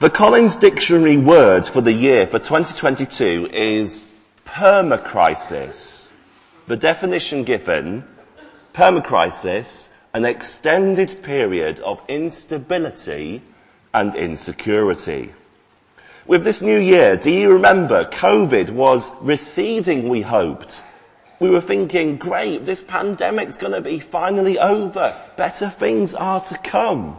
The Collins Dictionary word for the year for 2022 is permacrisis. The definition given, permacrisis, an extended period of instability and insecurity. With this new year, do you remember COVID was receding, we hoped? We were thinking, great, this pandemic's going to be finally over. Better things are to come.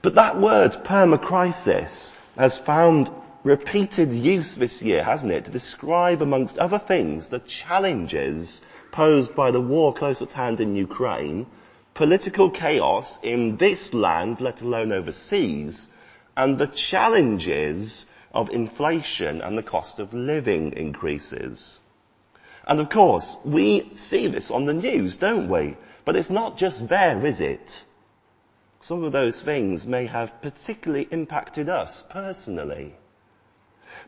But that word, permacrisis, has found repeated use this year, hasn't it, to describe, amongst other things, the challenges posed by the war close at hand in Ukraine, political chaos in this land, let alone overseas, and the challenges of inflation and the cost of living increases. And of course, we see this on the news, don't we? But it's not just there, is it? Some of those things may have particularly impacted us personally.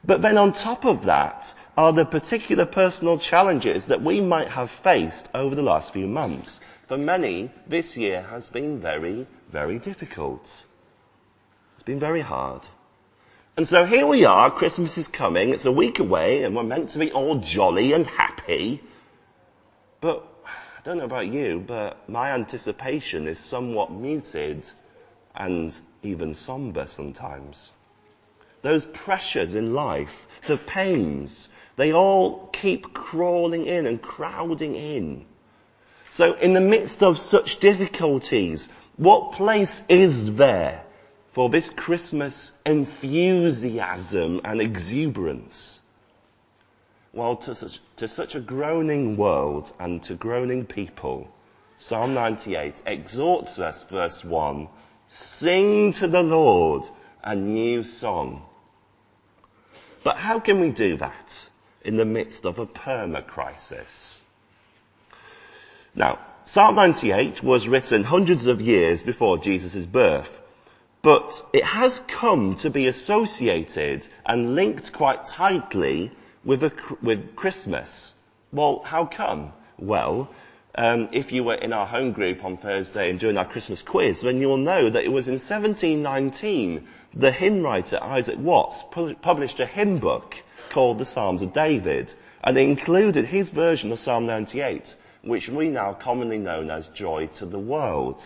But then on top of that are the particular personal challenges that we might have faced over the last few months. For many, this year has been very, very difficult. It's been very hard. And so here we are, Christmas is coming, it's a week away, and we're meant to be all jolly and happy. But, I don't know about you, but my anticipation is somewhat muted and even sombre sometimes. Those pressures in life, the pains, they all keep crawling in and crowding in. So in the midst of such difficulties, what place is there for this Christmas enthusiasm and exuberance? Well, to such a groaning world and to groaning people, Psalm 98 exhorts us, verse 1, sing to the Lord a new song. But how can we do that in the midst of a permacrisis? Now, Psalm 98 was written hundreds of years before Jesus' birth, but it has come to be associated and linked quite tightly with Christmas. Well, how come? Well, if you were in our home group on Thursday and during our Christmas quiz, then you'll know that it was in 1719 the hymn writer Isaac Watts published a hymn book called the Psalms of David, and it included his version of Psalm 98, which we now commonly know as Joy to the World.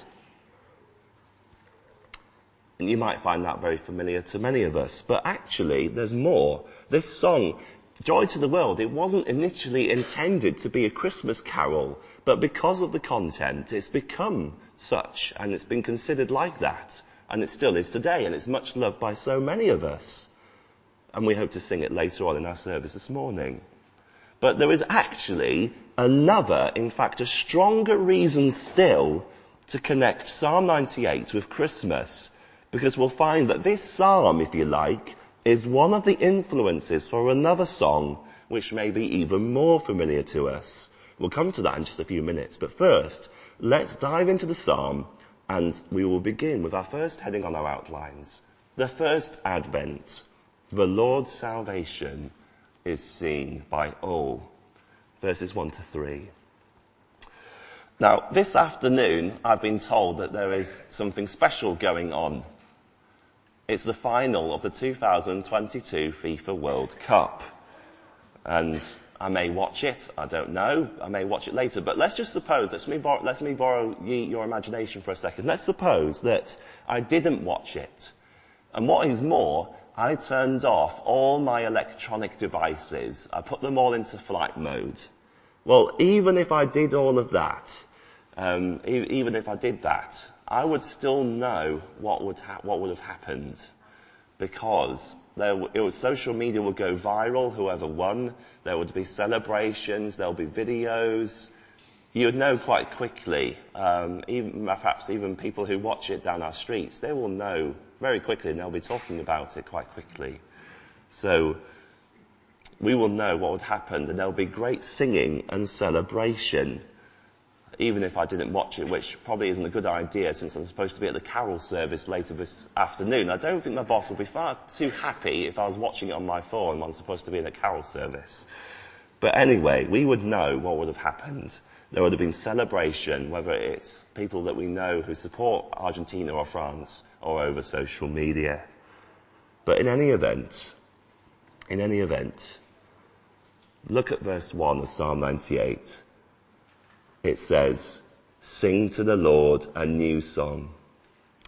And you might find that very familiar to many of us. But actually, there's more. This song, Joy to the World, it wasn't initially intended to be a Christmas carol. But because of the content, it's become such. And it's been considered like that. And it still is today. And it's much loved by so many of us. And we hope to sing it later on in our service this morning. But there is actually another, in fact, a stronger reason still to connect Psalm 98 with Christmas. Because we'll find that this psalm, if you like, is one of the influences for another song which may be even more familiar to us. We'll come to that in just a few minutes. But first, let's dive into the psalm, and we will begin with our first heading on our outlines. The first advent, the Lord's salvation is seen by all. Verses 1-3. Now, this afternoon, I've been told that there is something special going on. It's the final of the 2022 FIFA World Cup. And I may watch it, I don't know. I may watch it later. But let's just suppose, let me borrow your imagination for a second. Let's suppose that I didn't watch it. And what is more, I turned off all my electronic devices. I put them all into flight mode. Well, even if I did all of that, I would still know what would have happened, because social media would go viral, whoever won. There would be celebrations, there would be videos. You would know quite quickly, perhaps even people who watch it down our streets, they will know very quickly and they'll be talking about it quite quickly. So we will know what would happen, and there'll be great singing and celebration. Even if I didn't watch it, which probably isn't a good idea since I'm supposed to be at the carol service later this afternoon. I don't think my boss would be far too happy if I was watching it on my phone when I'm supposed to be in a carol service. But anyway, we would know what would have happened. There would have been celebration, whether it's people that we know who support Argentina or France or over social media. But in any event, look at verse 1 of Psalm 98. It says, "Sing to the Lord a new song."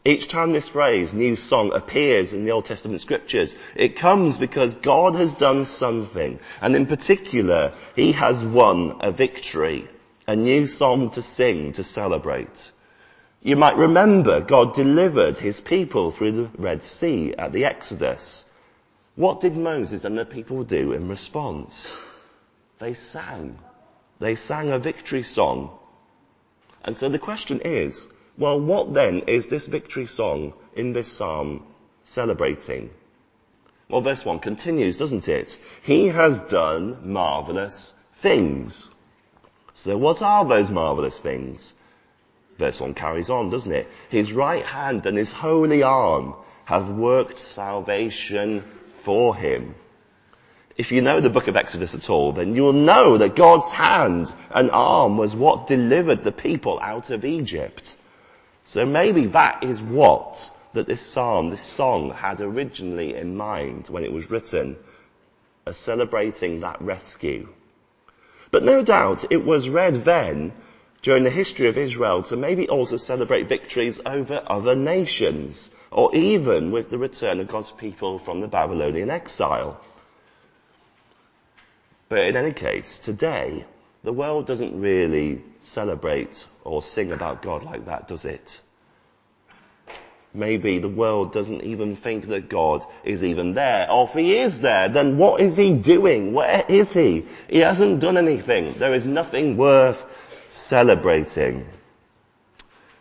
Each time this phrase, new song, appears in the Old Testament scriptures, it comes because God has done something. And in particular, he has won a victory, a new song to sing, to celebrate. You might remember God delivered his people through the Red Sea at the Exodus. What did Moses and the people do in response? They sang. They sang a victory song. And so the question is, well, what then is this victory song in this psalm celebrating? Well, verse 1 continues, doesn't it? He has done marvellous things. So what are those marvellous things? Verse 1 carries on, doesn't it? His right hand and his holy arm have worked salvation for him. If you know the book of Exodus at all, then you'll know that God's hand and arm was what delivered the people out of Egypt. So maybe that is what that this song had originally in mind when it was written, as celebrating that rescue. But no doubt it was read then, during the history of Israel, to maybe also celebrate victories over other nations, or even with the return of God's people from the Babylonian exile. But in any case, today, the world doesn't really celebrate or sing about God like that, does it? Maybe the world doesn't even think that God is even there. Or if he is there, then what is he doing? Where is he? He hasn't done anything. There is nothing worth celebrating.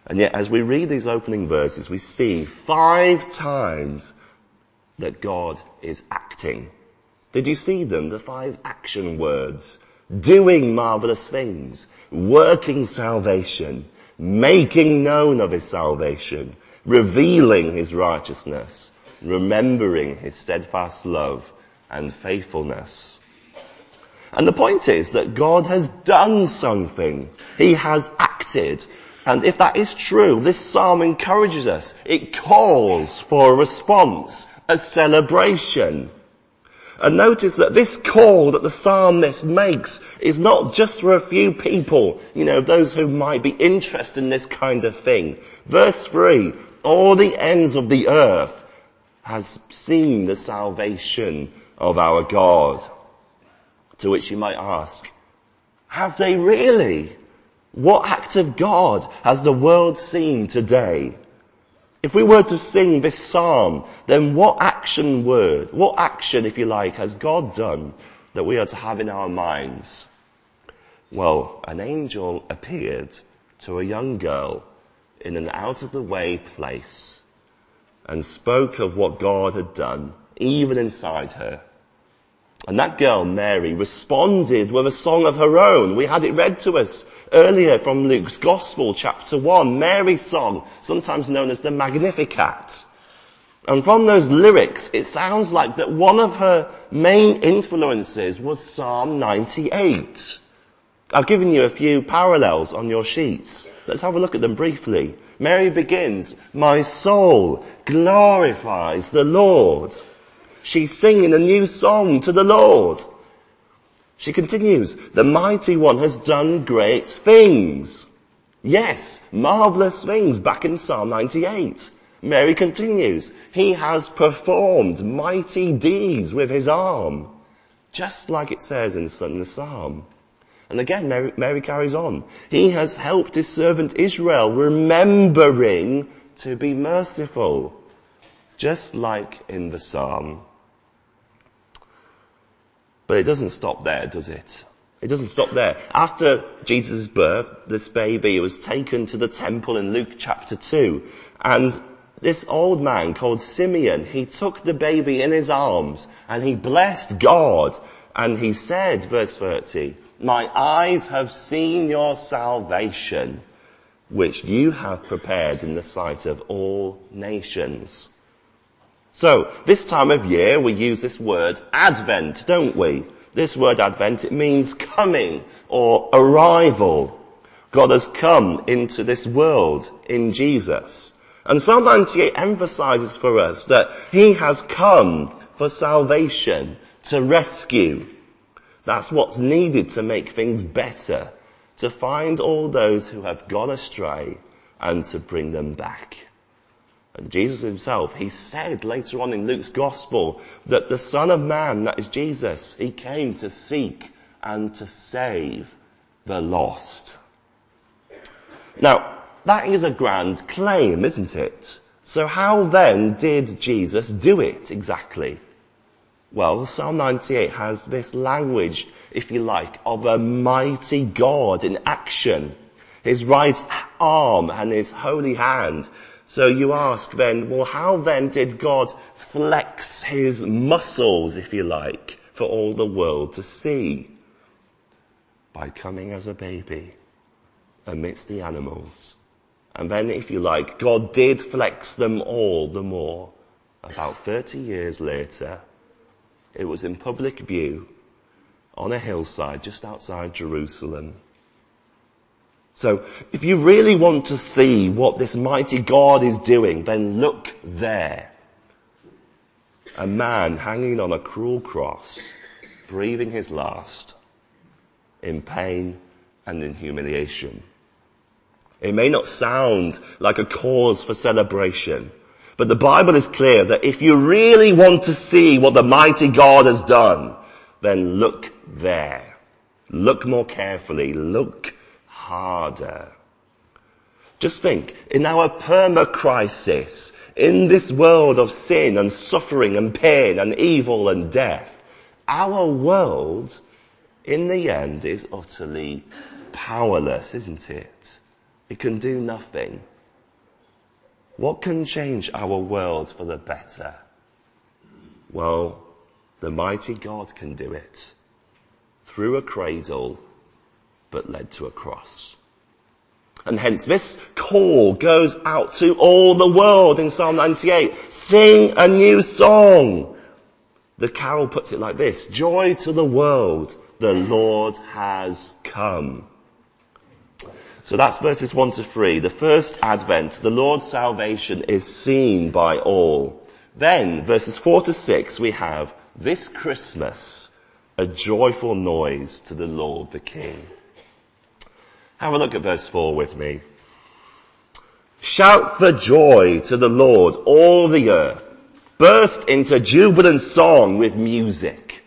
And yet, as we read these opening verses, we see 5 times that God is acting. Did you see them? The 5 action words. Doing marvellous things, working salvation, making known of his salvation, revealing his righteousness, remembering his steadfast love and faithfulness. And the point is that God has done something. He has acted. And if that is true, this psalm encourages us. It calls for a response, a celebration. And notice that this call that the psalmist makes is not just for a few people, those who might be interested in this kind of thing. Verse 3, all the ends of the earth has seen the salvation of our God. To which you might ask, have they really? What act of God has the world seen today? If we were to sing this psalm, then what action, if you like, has God done that we are to have in our minds? Well, an angel appeared to a young girl in an out-of-the-way place and spoke of what God had done, even inside her. And that girl, Mary, responded with a song of her own. We had it read to us earlier from Luke's Gospel, chapter 1, Mary's song, sometimes known as the Magnificat. And from those lyrics, it sounds like that one of her main influences was Psalm 98. I've given you a few parallels on your sheets. Let's have a look at them briefly. Mary begins, "My soul glorifies the Lord." She's singing a new song to the Lord. She continues, "The mighty one has done great things." Yes, marvellous things back in Psalm 98. Mary continues, "He has performed mighty deeds with his arm." Just like it says in the Psalm. And again, Mary carries on. "He has helped his servant Israel, remembering to be merciful." Just like in the Psalm. But it doesn't stop there, does it? It doesn't stop there. After Jesus' birth, this baby was taken to the temple in Luke chapter 2. And this old man called Simeon, he took the baby in his arms and he blessed God. And he said, verse 30, "My eyes have seen your salvation, which you have prepared in the sight of all nations." So, this time of year we use this word Advent, don't we? This word Advent, it means coming or arrival. God has come into this world in Jesus. And Psalm 98 emphasizes for us that he has come for salvation, to rescue. That's what's needed to make things better, to find all those who have gone astray and to bring them back. And Jesus himself, he said later on in Luke's gospel that the Son of Man, that is Jesus, he came to seek and to save the lost. Now, that is a grand claim, isn't it? So how then did Jesus do it exactly? Well, Psalm 98 has this language, if you like, of a mighty God in action. His right arm and his holy hand. So you ask then, well, how then did God flex his muscles, if you like, for all the world to see? By coming as a baby amidst the animals. And then, if you like, God did flex them all the more. About 30 years later, it was in public view on a hillside just outside Jerusalem. So if you really want to see what this mighty God is doing, then look there. A man hanging on a cruel cross, breathing his last, in pain and in humiliation. It may not sound like a cause for celebration, but the Bible is clear that if you really want to see what the mighty God has done, then look there. Look more carefully. Look harder. Just think, in our permacrisis, in this world of sin and suffering and pain and evil and death, our world, in the end, is utterly powerless, isn't it? It can do nothing. What can change our world for the better? Well, the mighty God can do it. Through a cradle, but led to a cross. And hence this call goes out to all the world in Psalm 98. Sing a new song. The carol puts it like this. Joy to the world. The Lord has come. So that's verses 1 to 3. The first advent, the Lord's salvation is seen by all. Then, verses 4 to 6, we have this Christmas, a joyful noise to the Lord the King. Have a look at verse 4 with me. Shout for joy to the Lord, all the earth. Burst into jubilant song with music.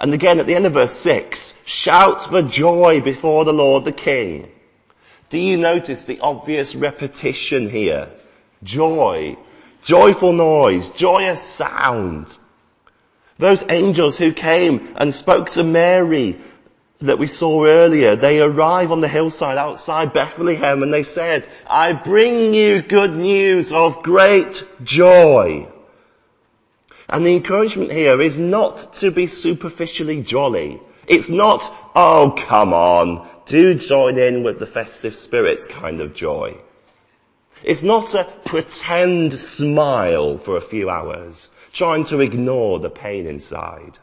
And again at the end of verse 6, shout for joy before the Lord the King. Do you notice the obvious repetition here? Joy, joyful noise, joyous sound. Those angels who came and spoke to Mary that we saw earlier, they arrive on the hillside outside Bethlehem and they said, I bring you good news of great joy. And the encouragement here is not to be superficially jolly. It's not, oh, come on, do join in with the festive spirit kind of joy. It's not a pretend smile for a few hours, trying to ignore the pain inside.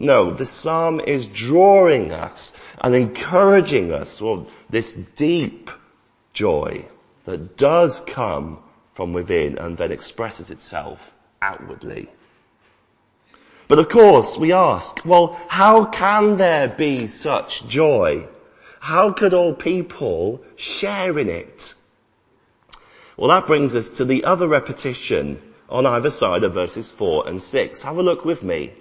No, the psalm is drawing us and encouraging us for this deep joy that does come from within and then expresses itself outwardly. But of course, we ask, well, how can there be such joy? How could all people share in it? Well, that brings us to the other repetition on either side of verses 4 and 6. Have a look with me.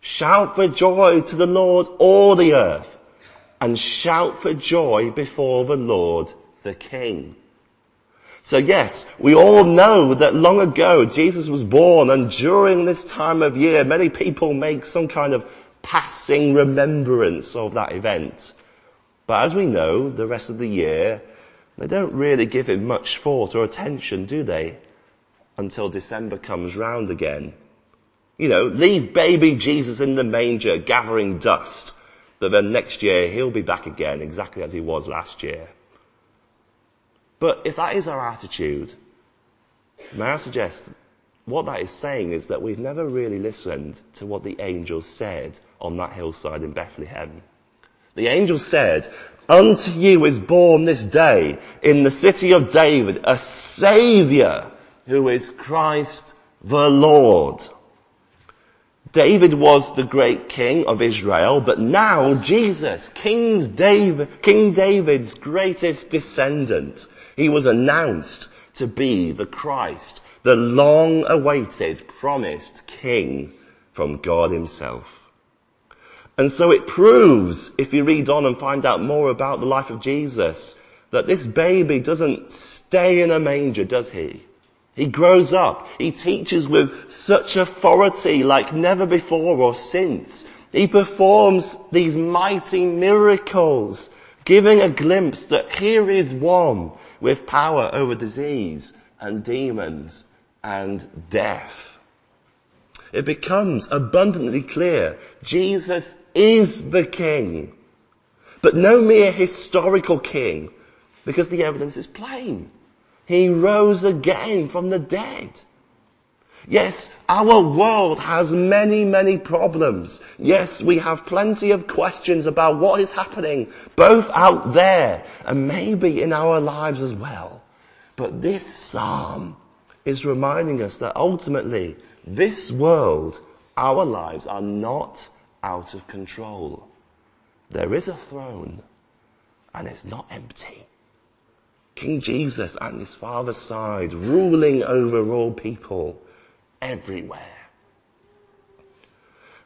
Shout for joy to the Lord, all the earth, and shout for joy before the Lord, the King. So yes, we all know that long ago Jesus was born, and during this time of year many people make some kind of passing remembrance of that event. But as we know, the rest of the year, they don't really give it much thought or attention, do they? Until December comes round again. You know, leave baby Jesus in the manger gathering dust, but then next year he'll be back again exactly as he was last year. But if that is our attitude, may I suggest what that is saying is that we've never really listened to what the angels said on that hillside in Bethlehem. The angel said, "Unto you is born this day in the city of David a Saviour who is Christ the Lord." David was the great king of Israel, but now Jesus, King David's greatest descendant, he was announced to be the Christ, the long-awaited, promised king from God himself. And so it proves, if you read on and find out more about the life of Jesus, that this baby doesn't stay in a manger, does he? He grows up. He teaches with such authority like never before or since. He performs these mighty miracles, giving a glimpse that here is one with power over disease and demons and death. It becomes abundantly clear Jesus is the king, but no mere historical king, because the evidence is plain. He rose again from the dead. Yes, our world has many, many problems. Yes, we have plenty of questions about what is happening, both out there and maybe in our lives as well. But this psalm is reminding us that ultimately, this world, our lives, are not out of control. There is a throne, and it's not empty. King Jesus at his Father's side, ruling over all people everywhere.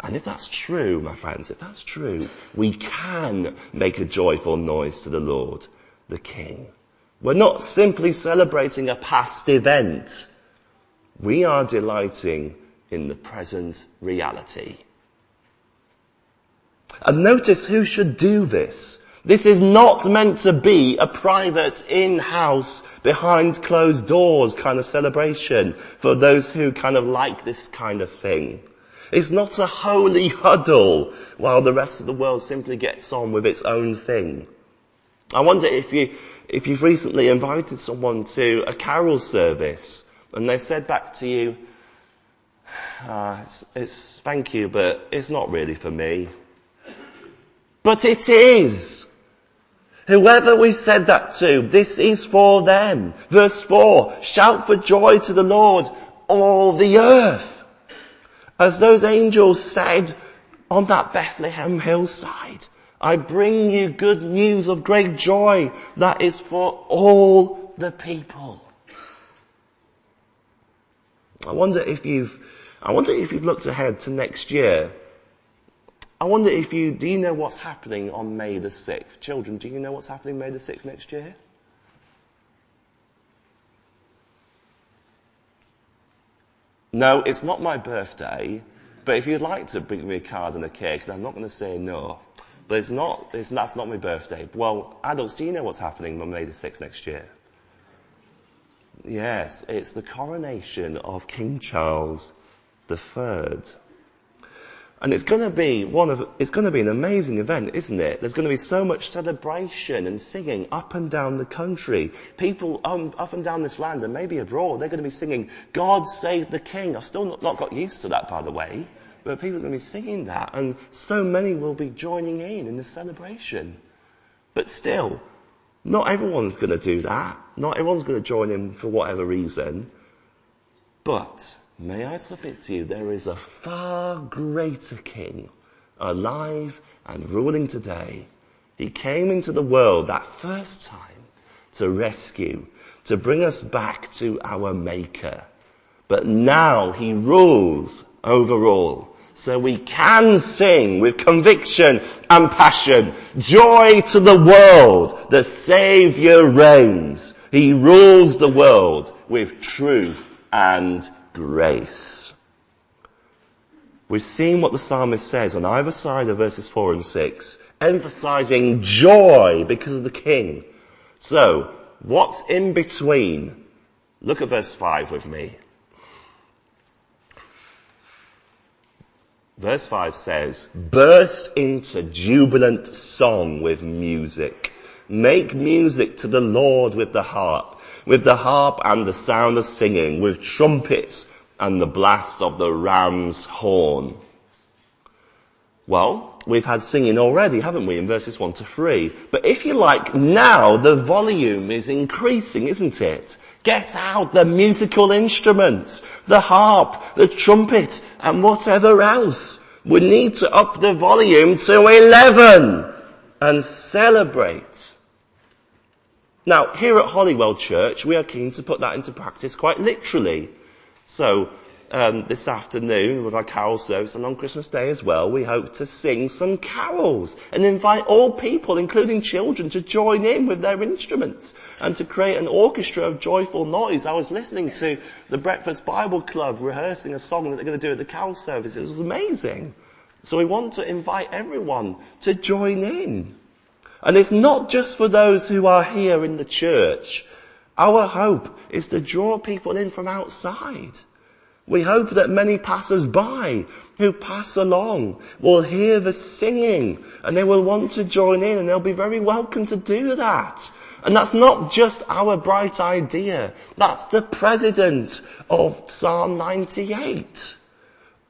And if that's true, my friends, if that's true, we can make a joyful noise to the Lord, the King. We're not simply celebrating a past event. We are delighting in the present reality. And notice who should do this. This is not meant to be a private, in-house, behind-closed doors kind of celebration for those who kind of like this kind of thing. It's not a holy huddle while the rest of the world simply gets on with its own thing. I wonder if you've recently invited someone to a carol service and they said back to you, it's thank you, but it's not really for me. But it is. Whoever we've said that to, this is for them. Verse 4, shout for joy to the Lord, all the earth. As those angels said on that Bethlehem hillside, I bring you good news of great joy that is for all the people. I wonder if you've looked ahead to next year. I wonder do you know what's happening on May the 6th? Children, do you know what's happening May the 6th next year? No, it's not my birthday, but if you'd like to bring me a card and a cake, I'm not going to say no. But that's not my birthday. Well, adults, do you know what's happening on May the 6th next year? Yes, it's the coronation of King Charles III. And it's going to be an amazing event, isn't it? There's going to be so much celebration and singing up and down the country. People up and down this land and maybe abroad, they're going to be singing, God Save the King. I've still not got used to that, by the way. But people are going to be singing that, and so many will be joining in the celebration. But still, not everyone's going to do that. Not everyone's going to join in for whatever reason. But may I submit to you, there is a far greater king, alive and ruling today. He came into the world that first time to rescue, to bring us back to our Maker. But now he rules over all. So we can sing with conviction and passion, joy to the world, the Saviour reigns. He rules the world with truth and grace. We've seen what the psalmist says on either side of verses 4 and 6, emphasizing joy because of the king. So, what's in between? Look at verse 5 with me. Verse 5 says, burst into jubilant song with music. Make music to the Lord with the harp and the sound of singing, with trumpets and the blast of the ram's horn. Well, we've had singing already, haven't we, in verses 1 to 3. But if you like, now the volume is increasing, isn't it? Get out the musical instruments, the harp, the trumpet, and whatever else. We need to up the volume to 11 and celebrate. Now, here at Hollywell Church, we are keen to put that into practice quite literally. So, this afternoon with our carol service and on Christmas Day as well, we hope to sing some carols and invite all people, including children, to join in with their instruments and to create an orchestra of joyful noise. I was listening to the Breakfast Bible Club rehearsing a song that they're going to do at the carol service. It was amazing. So we want to invite everyone to join in. And it's not just for those who are here in the church. Our hope is to draw people in from outside. We hope that many passers-by who pass along will hear the singing and they will want to join in, and they'll be very welcome to do that. And that's not just our bright idea. That's the precedent of Psalm 98.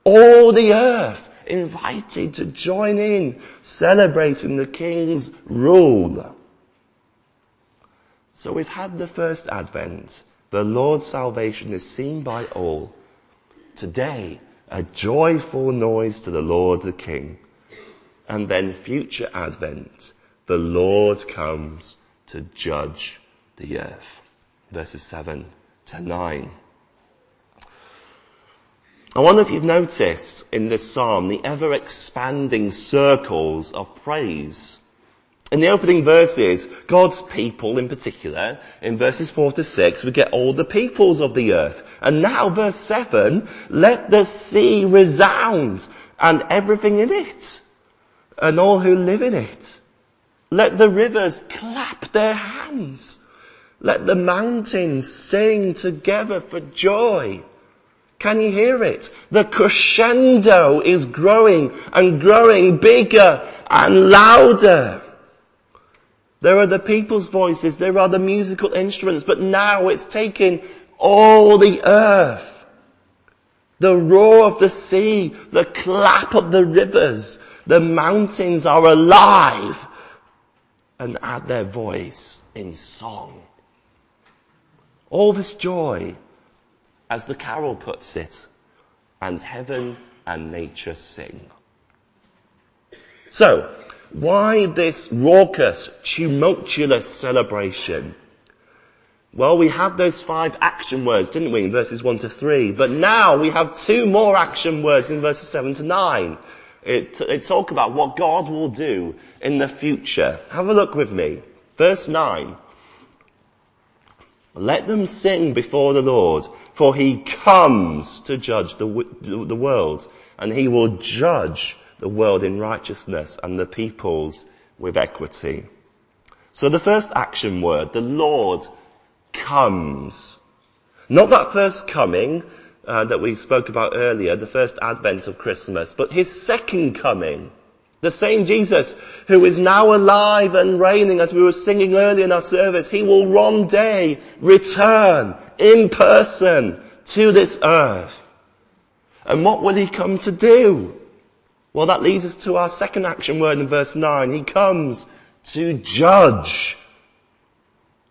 All the earth invited to join in, celebrating the King's rule. So we've had the first Advent. The Lord's salvation is seen by all. Today, a joyful noise to the Lord the King. And then future Advent, the Lord comes to judge the earth. Verses 7 to 9. I wonder if you've noticed in this psalm the ever-expanding circles of praise. In the opening verses, God's people in particular, in verses 4 to 6, we get all the peoples of the earth. And now, verse 7, let the sea resound and everything in it, and all who live in it. Let the rivers clap their hands. Let the mountains sing together for joy. Can you hear it? The crescendo is growing and growing bigger and louder. There are the people's voices, there are the musical instruments, but now it's taking all the earth. The roar of the sea, the clap of the rivers, the mountains are alive and add their voice in song. All this joy, as the carol puts it, and heaven and nature sing. So, why this raucous, tumultuous celebration? Well, we had those 5 action words, didn't we, in verses 1 to 3. But now we have 2 more action words in verses 7 to 9. It talk about what God will do in the future. Have a look with me. Verse 9. Let them sing before the Lord, for he comes to judge the world, and he will judge the world in righteousness and the peoples with equity. So the first action word, the Lord comes. Not that first coming that we spoke about earlier, the first Advent of Christmas, but his second coming. The same Jesus who is now alive and reigning, as we were singing earlier in our service, he will one day return in person to this earth. And what will he come to do? Well, that leads us to our second action word in verse 9. He comes to judge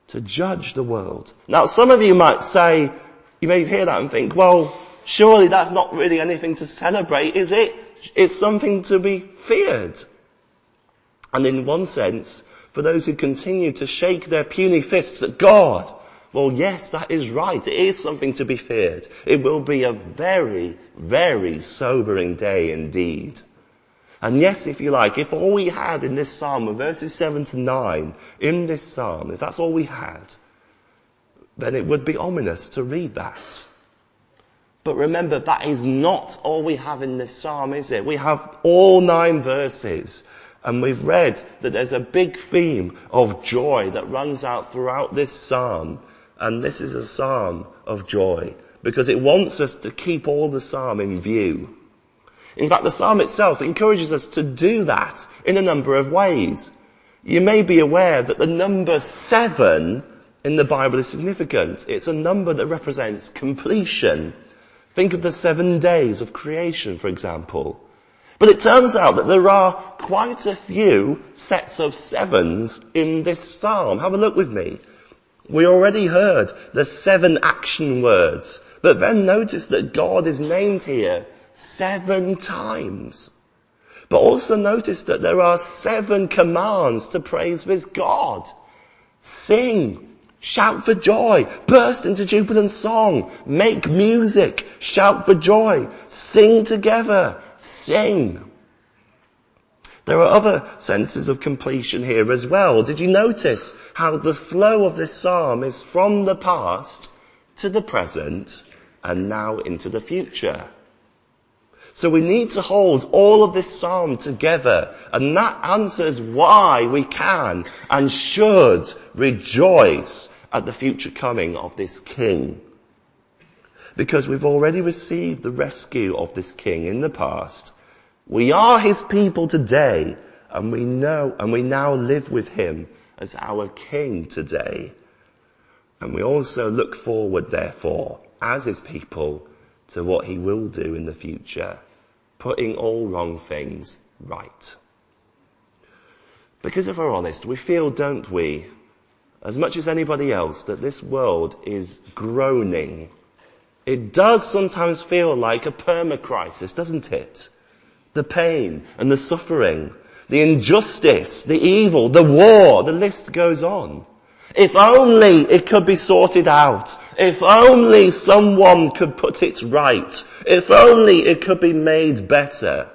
the world. Now, some of you might say, you may hear that and think, well, surely that's not really anything to celebrate, is it? It's something to be feared. And in one sense, for those who continue to shake their puny fists at God, well, yes, that is right. It is something to be feared. It will be a very, very sobering day indeed. And yes, if you like, if all we had in this psalm, of verses 7 to 9, in this psalm, if that's all we had, then it would be ominous to read that. But remember, that is not all we have in this psalm, is it? We have all 9 verses, and we've read that there's a big theme of joy that runs out throughout this psalm, and this is a psalm of joy, because it wants us to keep all the psalm in view. In fact, the psalm itself encourages us to do that in a number of ways. You may be aware that the number 7 in the Bible is significant. It's a number that represents completion. Think of the 7 days of creation, for example. But it turns out that there are quite a few sets of sevens in this psalm. Have a look with me. We already heard the 7 action words, but then notice that God is named here 7 times. But also notice that there are 7 commands to praise this God. Sing, shout for joy, burst into jubilant song, make music, shout for joy, sing together, sing. There are other senses of completion here as well. Did you notice how the flow of this psalm is from the past to the present and now into the future? So we need to hold all of this psalm together, and that answers why we can and should rejoice at the future coming of this king. Because we've already received the rescue of this king in the past. We are his people today, and we now live with him as our king today. And we also look forward, therefore, as his people, to what he will do in the future, putting all wrong things right. Because if we're honest, we feel, don't we, as much as anybody else, that this world is groaning. It does sometimes feel like a permacrisis, doesn't it? The pain and the suffering, the injustice, the evil, the war, the list goes on. If only it could be sorted out. If only someone could put it right. If only it could be made better.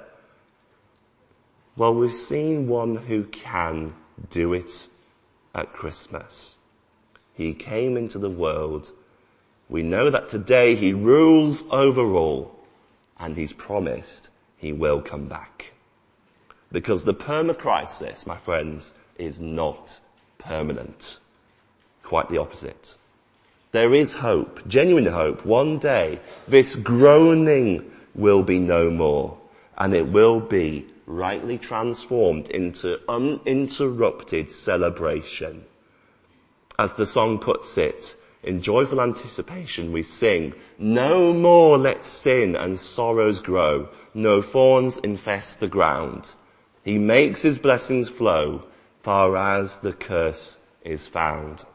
Well, we've seen one who can do it at Christmas. He came into the world. We know that today he rules over all, and he's promised he will come back. Because the permacrisis, my friends, is not permanent. Quite the opposite. There is hope, genuine hope. One day, this groaning will be no more, and it will be rightly transformed into uninterrupted celebration. As the song puts it, in joyful anticipation we sing, no more let sin and sorrows grow, no thorns infest the ground. He makes his blessings flow, far as the curse is found.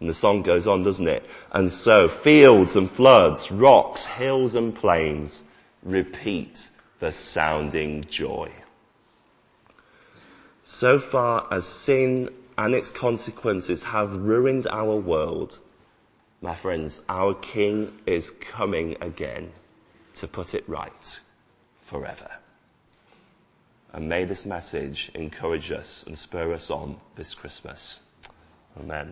And the song goes on, doesn't it? And so fields and floods, rocks, hills and plains repeat the sounding joy. So far as sin and its consequences have ruined our world, my friends, our King is coming again to put it right forever. And may this message encourage us and spur us on this Christmas. Amen.